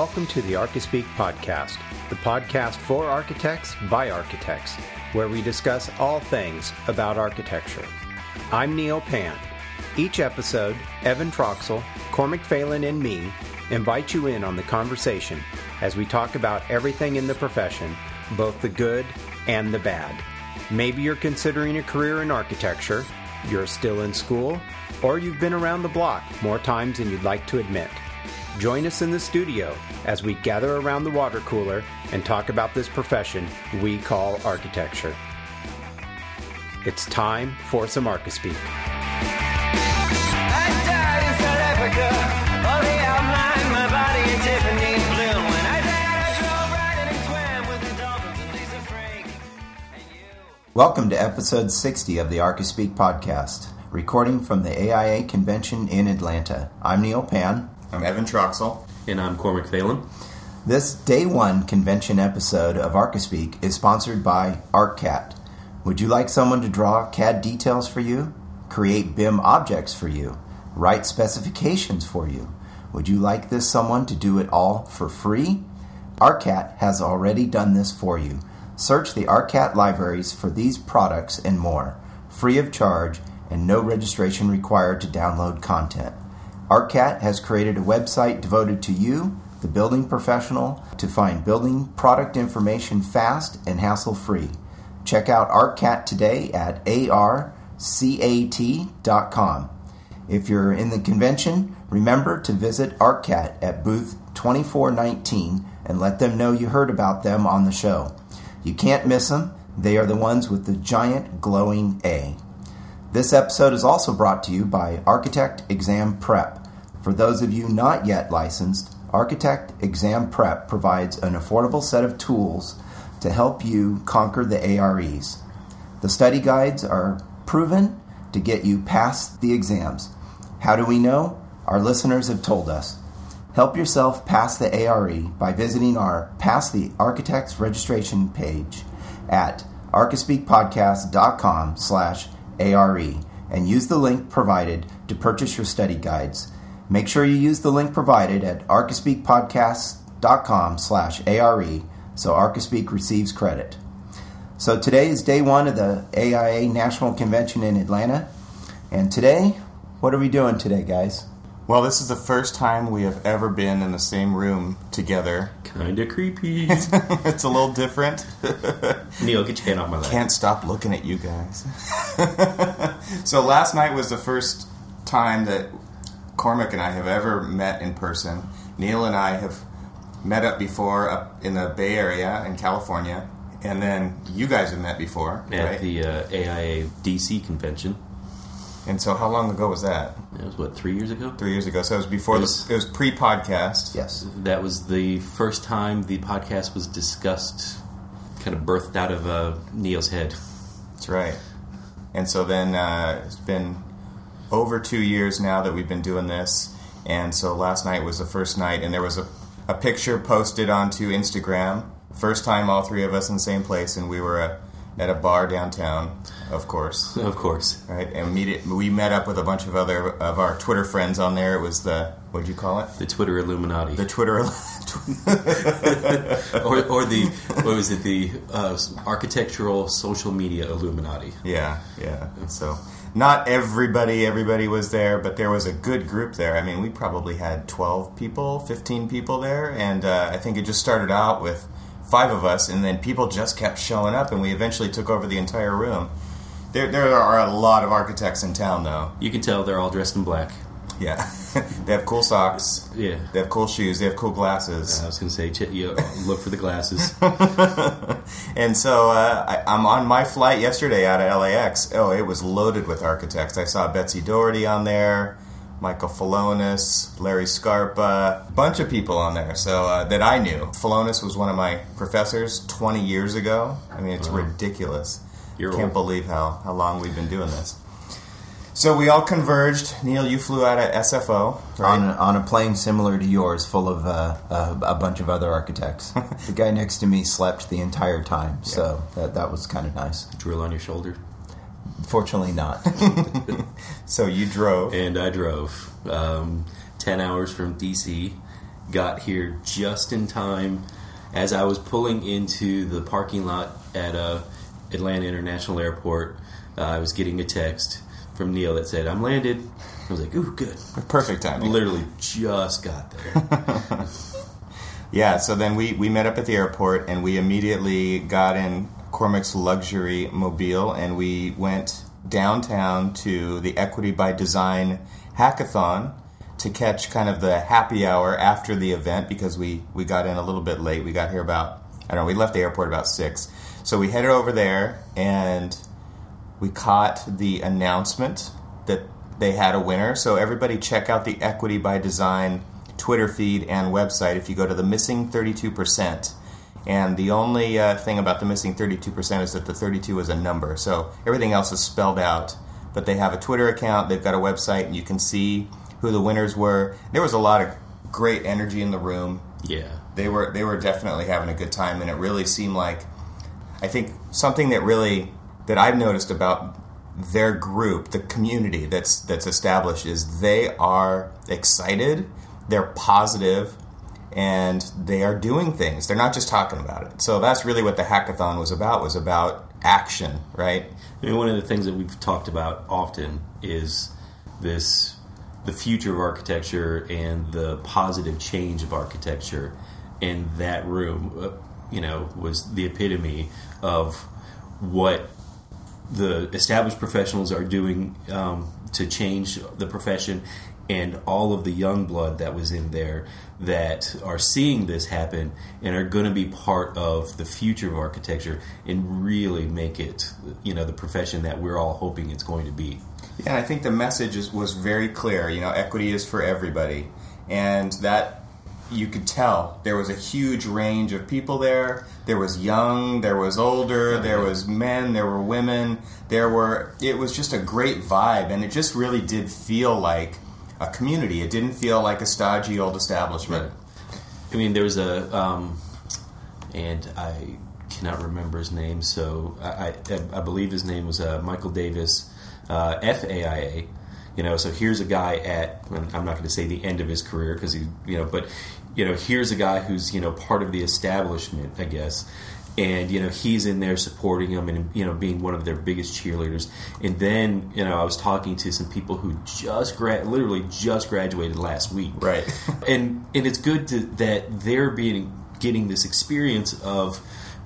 Welcome to the ArchispeakPodcast Podcast, the podcast for architects by architects, where we discuss all things about architecture. I'm Neil Pan. Each episode, Evan Troxel, Cormac Phelan, and me invite you in on the conversation as we talk about everything in the profession, both the good and the bad. Maybe you're considering a career in architecture, you're still in school, or you've been around the block more times than you'd like to admit. Join us in the studio as we gather around the water cooler and talk about this profession we call architecture. It's time for some ArchiSpeak. Welcome to episode 60 of the ArchiSpeak podcast, recording from the AIA convention in Atlanta. I'm Neil Pan. I'm Evan Troxel. And I'm Cormac Phelan. This Day 1 convention episode of ArchiSpeak is sponsored by Arcat. Would you like someone to draw CAD details for you? Create BIM objects for you? Write specifications for you? Would you like this someone to do it all for free? Arcat has already done this for you. Search the Arcat libraries for these products and more, free of charge and no registration required to download content. Arcat has created a website devoted to you, the building professional, to find building product information fast and hassle-free. Check out Arcat today at arcat.com. If you're in the convention, remember to visit Arcat at booth 2419 and let them know you heard about them on the show. You can't miss them. They are the ones with the giant glowing A. This episode is also brought to you by Architect Exam Prep. For those of you not yet licensed, Architect Exam Prep provides an affordable set of tools to help you conquer the AREs. The study guides are proven to get you past the exams. How do we know? Our listeners have told us. Help yourself pass the ARE by visiting our Pass the Architects registration page at ArchispeakPodcast.com/ARE and use the link provided to purchase your study guides. Make sure you use the link provided at archispeakpodcast.com/ARE so ArchiSpeak receives credit. So today is day one of the AIA National Convention in Atlanta. And today, what are we doing today, guys? Well, this is the first time we have ever been in the same room together. Kinda creepy. It's a little different. Neil, get your hand off my leg. Can't stop looking at you guys. So last night was the first time that Cormac and I have ever met in person. Neil and I have met up before up in the Bay Area in California, and then you guys have met before, right? At the AIA DC convention. And so how long ago was that? It was, 3 years ago? 3 years ago. So it was before it was pre-podcast. Yes. That was the first time the podcast was discussed, kind of birthed out of Neil's head. That's right. And so then it's been over 2 years now that we've been doing this, and so last night was the first night, and there was a picture posted onto Instagram. First time all three of us in the same place, and we were at a bar downtown, of course. Of course. Right, and we met up with a bunch of other of our Twitter friends on there. It was the, what'd you call it? The Twitter Illuminati. The Twitter or the architectural social media Illuminati. Yeah, so not everybody was there, but there was a good group there. I mean, we probably had 12 people, 15 people there, and I think it just started out with 5 of us, and then people just kept showing up, and we eventually took over the entire room. There are a lot of architects in town, though. You can tell they're all dressed in black. Yeah. They have cool socks. Yeah. They have cool shoes. They have cool glasses. I was going to say, look for the glasses. And so I'm on my flight yesterday out of LAX. Oh, it was loaded with architects. I saw Betsy Doherty on there, Michael Filonis, Larry Scarpa, a bunch of people on there so that I knew. Filonis was one of my professors 20 years ago. I mean, it's ridiculous. Can't believe how long we've been doing this. So we all converged. Neil, you flew out of SFO, right? On a plane similar to yours, full of a bunch of other architects. The guy next to me slept the entire time, so that was kind of nice. Drill on your shoulder? Fortunately not. So you drove. And I drove. 10 hours from D.C., got here just in time as I was pulling into the parking lot at Atlanta International Airport. I was getting a text from Neil that said, "I'm landed." I was like, "Ooh, good. Perfect timing." Literally just got there. Yeah, so then we met up at the airport, and we immediately got in Cormac's luxury mobile, and we went downtown to the Equity by Design hackathon to catch kind of the happy hour after the event, because we got in a little bit late. We got here about, I don't know, we left the airport about 6. So we headed over there, and we caught the announcement that they had a winner. So everybody check out the Equity by Design Twitter feed and website if you go to the missing 32%. And the only thing about the missing 32% is that the 32 is a number. So everything else is spelled out. But they have a Twitter account, they've got a website, and you can see who the winners were. There was a lot of great energy in the room. Yeah. They were definitely having a good time, and it really seemed like, I think something that really, that I've noticed about their group, the community that's established, is they are excited, they're positive, and they are doing things. They're not just talking about it. So that's really what the hackathon was about action, right? I mean, one of the things that we've talked about often is this, the future of architecture and the positive change of architecture. And that room, you know, was the epitome of what the established professionals are doing to change the profession, and all of the young blood that was in there that are seeing this happen and are going to be part of the future of architecture and really make it, you know, the profession that we're all hoping it's going to be. Yeah, and I think the message was very clear. You know, equity is for everybody. And that, you could tell, there was a huge range of people there. There was young, there was older, there was men, there were women. It was just a great vibe, and it just really did feel like a community. It didn't feel like a stodgy old establishment. Right. I mean, there was a, and I cannot remember his name, so I believe his name was Michael Davis, F.A.I.A., you know, so here's a guy at, I'm not going to say the end of his career, because he, you know, but, you know, here's a guy who's, you know, part of the establishment, I guess, and, you know, he's in there supporting them and, you know, being one of their biggest cheerleaders. And then, you know, I was talking to some people who just literally just graduated last week. Right. And it's good that they're getting this experience of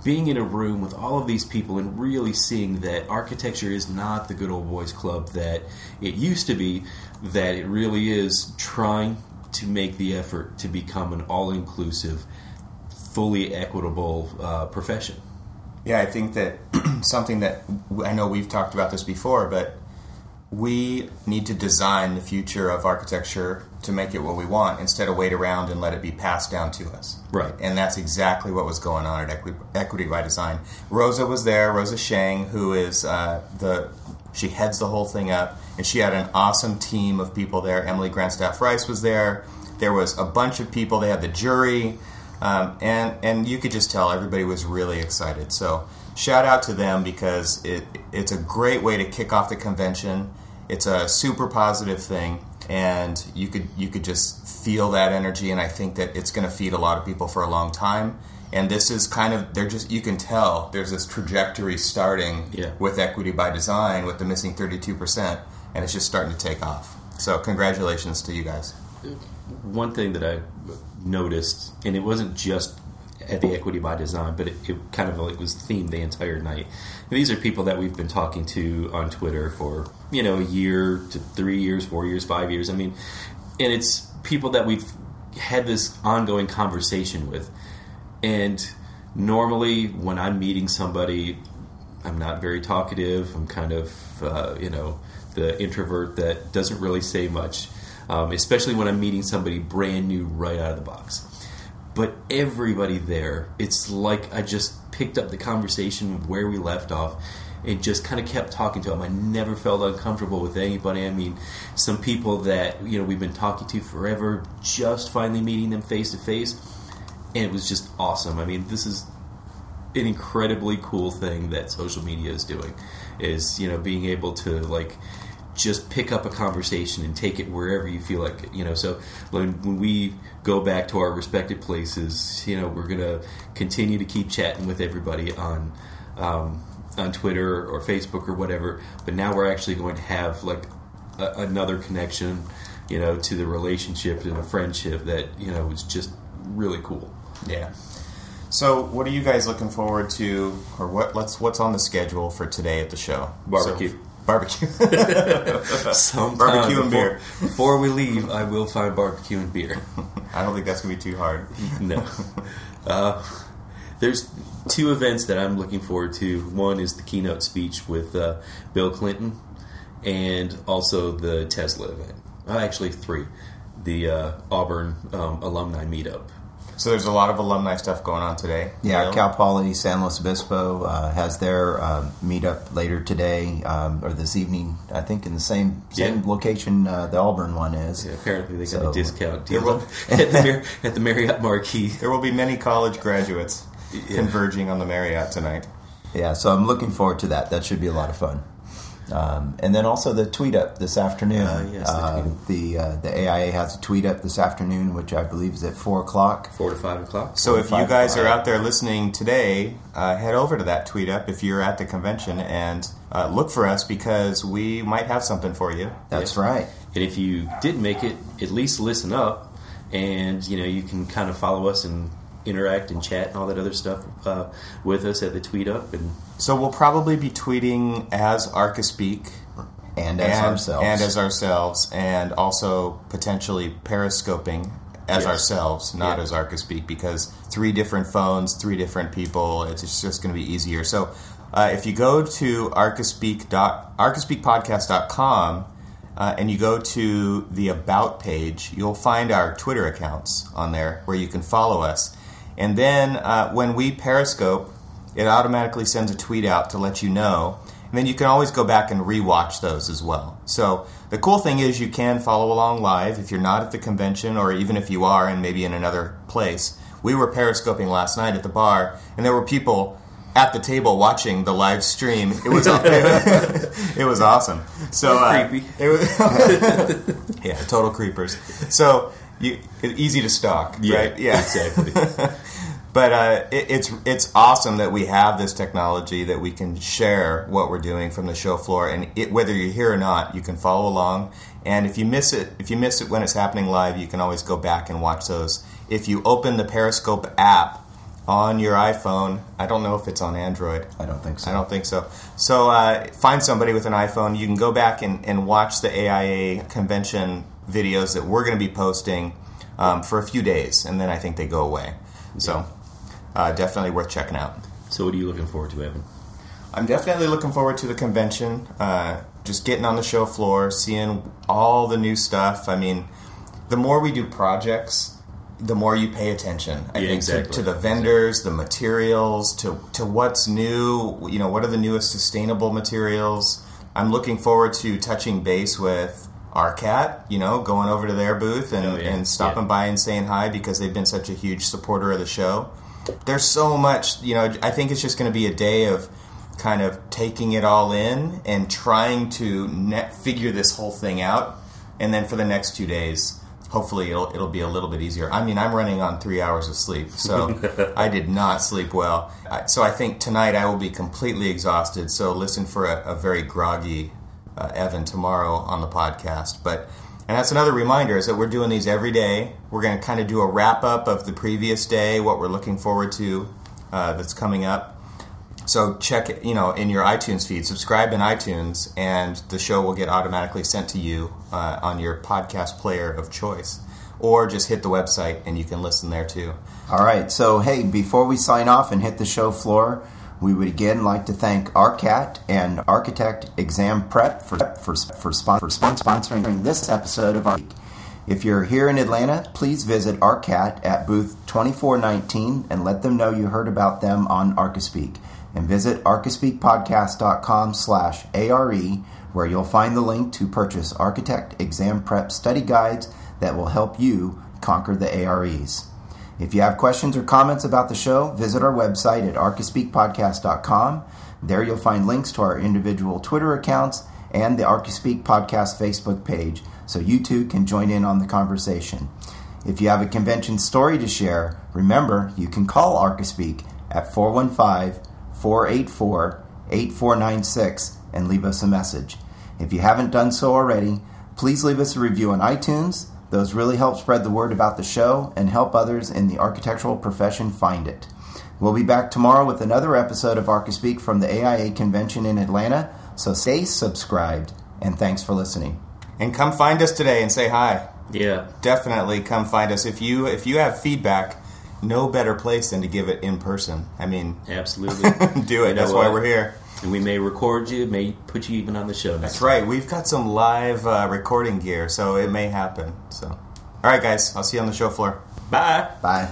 being in a room with all of these people and really seeing that architecture is not the good old boys club that it used to be, that it really is trying to make the effort to become an all-inclusive, fully equitable profession. Yeah, I think that something that, I know we've talked about this before, but we need to design the future of architecture to make it what we want instead of wait around and let it be passed down to us. Right. And that's exactly what was going on at Equity by Design. Rosa was there, Rosa Sheng, who is she heads the whole thing up, and she had an awesome team of people there. Emily Grandstaff Rice was there. There was a bunch of people. They had the jury. And you could just tell everybody was really excited. So shout out to them, because it's a great way to kick off the convention. It's a super positive thing, and you could just feel that energy. And I think that it's going to feed a lot of people for a long time. And this is kind of, they're just, you can tell there's this trajectory starting with Equity by Design, with the missing 32%, and it's just starting to take off. So congratulations to you guys. One thing that I noticed, and it wasn't just at the Equity by Design, but it kind of like was themed the entire night. And these are people that we've been talking to on Twitter for, you know, a year to 3 years, 4 years, 5 years. I mean, and it's people that we've had this ongoing conversation with. And normally when I'm meeting somebody, I'm not very talkative. I'm kind of, you know, the introvert that doesn't really say much. Especially when I'm meeting somebody brand new right out of the box. But everybody there, it's like I just picked up the conversation where we left off and just kind of kept talking to them. I never felt uncomfortable with anybody. I mean, some people that, you know, we've been talking to forever, just finally meeting them face to face, and it was just awesome. I mean, this is an incredibly cool thing that social media is doing, is, you know, being able to, like, just pick up a conversation and take it wherever you feel like it, you know. So when we go back to our respective places, you know, we're going to continue to keep chatting with everybody on Twitter or Facebook or whatever, but now we're actually going to have like another connection, you know, to the relationship and a friendship that, you know, is just really cool. Yeah. So what are you guys looking forward to, or what's on the schedule for today at the show? Barbecue. So, barbecue. Barbecue and beer. Before we leave, I will find barbecue and beer. I don't think that's going to be too hard. No. There's two events that I'm looking forward to. One is the keynote speech with Bill Clinton, and also the Tesla event. Actually, three. The Auburn alumni meetup. So there's a lot of alumni stuff going on today. Yeah, Cal Poly San Luis Obispo has their meetup later today, or this evening, I think, in the same location the Auburn one is. Yeah, apparently they got a discount deal at the Marriott Marquis. There will be many college graduates converging on the Marriott tonight. Yeah, so I'm looking forward to that. That should be a lot of fun. And then also the tweet up this afternoon. Yes, the AIA has a tweet up this afternoon, which I believe is at 4 o'clock, 4 to 5 o'clock. So if you guys are out there listening today, head over to that tweet up if you're at the convention and look for us, because we might have something for you. That's right. And if you didn't make it, at least listen up, and you know you can kind of follow us and interact and chat and all that other stuff with us at the tweet up. And so we'll probably be tweeting as ArchiSpeak and as ourselves, and also potentially periscoping as ourselves, not as ArchiSpeak, because 3 different phones, 3 different people. It's just going to be easier. So if you go to ArchispeakPodcast.com and you go to the About page, you'll find our Twitter accounts on there where you can follow us. And then when we Periscope, it automatically sends a tweet out to let you know. And then you can always go back and rewatch those as well. So the cool thing is you can follow along live if you're not at the convention, or even if you are and maybe in another place. We were Periscoping last night at the bar, and there were people at the table watching the live stream. It was awesome. So creepy. It was yeah, total creepers. So it's easy to stalk, right? Yeah, exactly. But it's awesome that we have this technology that we can share what we're doing from the show floor, and whether you're here or not, you can follow along. And if you miss it when it's happening live, you can always go back and watch those. If you open the Periscope app on your iPhone, I don't know if it's on Android. I don't think so. So find somebody with an iPhone. You can go back and watch the AIA convention videos that we're going to be posting for a few days, and then I think they go away. So definitely worth checking out. So what are you looking forward to, Evan? I'm definitely looking forward to the convention, just getting on the show floor, seeing all the new stuff. I mean, the more we do projects, the more you pay attention, I think, to the vendors, the materials, to what's new, you know, what are the newest sustainable materials. I'm looking forward to touching base with Arcat, you know, going over to their booth and stopping by and saying hi, because they've been such a huge supporter of the show. There's so much, you know, I think it's just going to be a day of kind of taking it all in and trying to figure this whole thing out. And then for the next 2 days, hopefully it'll be a little bit easier. I mean, I'm running on 3 hours of sleep, so I did not sleep well. So I think tonight I will be completely exhausted, so listen for a very groggy Evan tomorrow on the podcast. And that's another reminder, is that we're doing these every day. We're going to kind of do a wrap-up of the previous day, what we're looking forward to that's coming up. So check it, you know, in your iTunes feed. Subscribe in iTunes, and the show will get automatically sent to you on your podcast player of choice. Or just hit the website, and you can listen there too. All right. So, hey, before we sign off and hit the show floor, we would again like to thank Arcat and Architect Exam Prep for sponsoring this episode of our week. If you're here in Atlanta, please visit Arcat at booth 2419 and let them know you heard about them on ArchiSpeak. And visit ArchispeakPodcast.com/ARE, where you'll find the link to purchase Architect Exam Prep study guides that will help you conquer the AREs. If you have questions or comments about the show, visit our website at ArchispeakPodcast.com. There you'll find links to our individual Twitter accounts and the ArchispeakPodcast Podcast Facebook page, so you too can join in on the conversation. If you have a convention story to share, remember you can call Archispeak at 415-484-8496 and leave us a message. If you haven't done so already, please leave us a review on iTunes. Those really help spread the word about the show and help others in the architectural profession find it. We'll be back tomorrow with another episode of ArchispeakPodcast from the AIA convention in Atlanta, so stay subscribed, and thanks for listening. And come find us today and say hi. Yeah. Definitely come find us. If you have feedback, no better place than to give it in person. I mean, absolutely. Do it. You know, that's why we're here. And we may record you, may put you even on the show next That's right. Time. We've got some live recording gear, so it may happen. So, all right, guys. I'll see you on the show floor. Bye. Bye.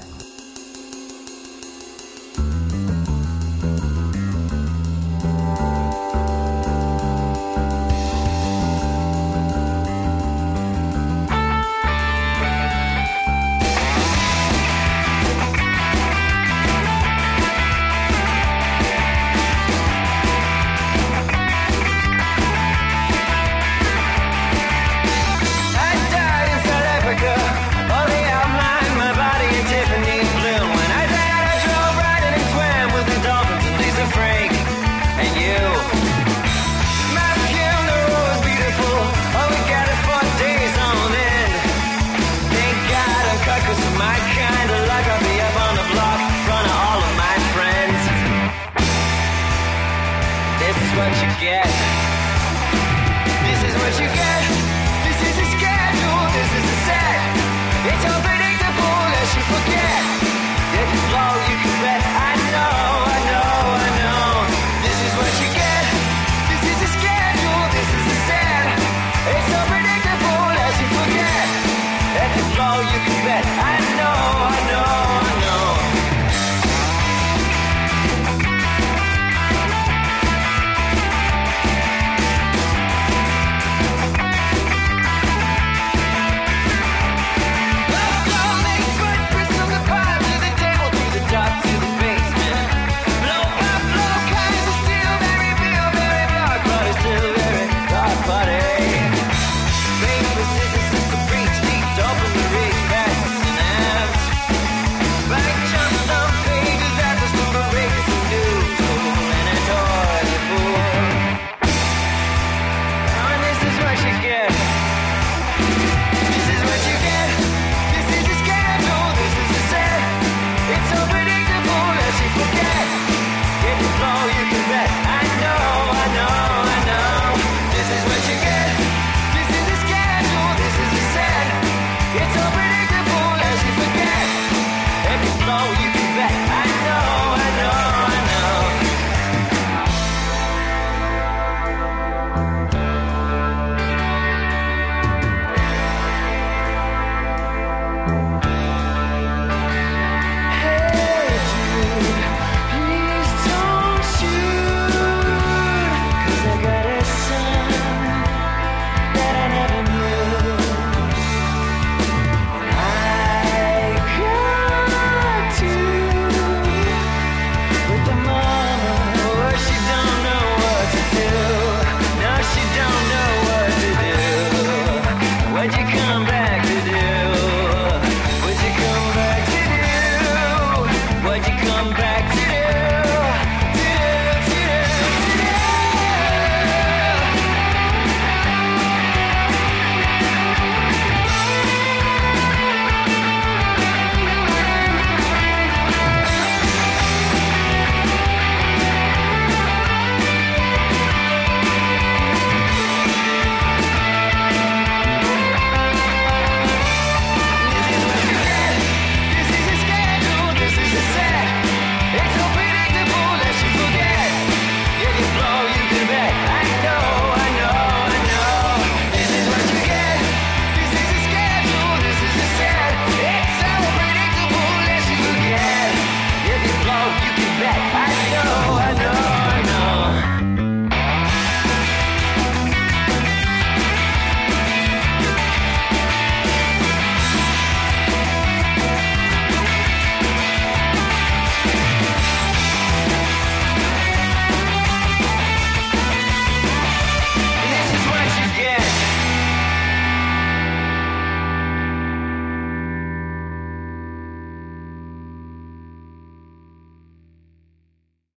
What you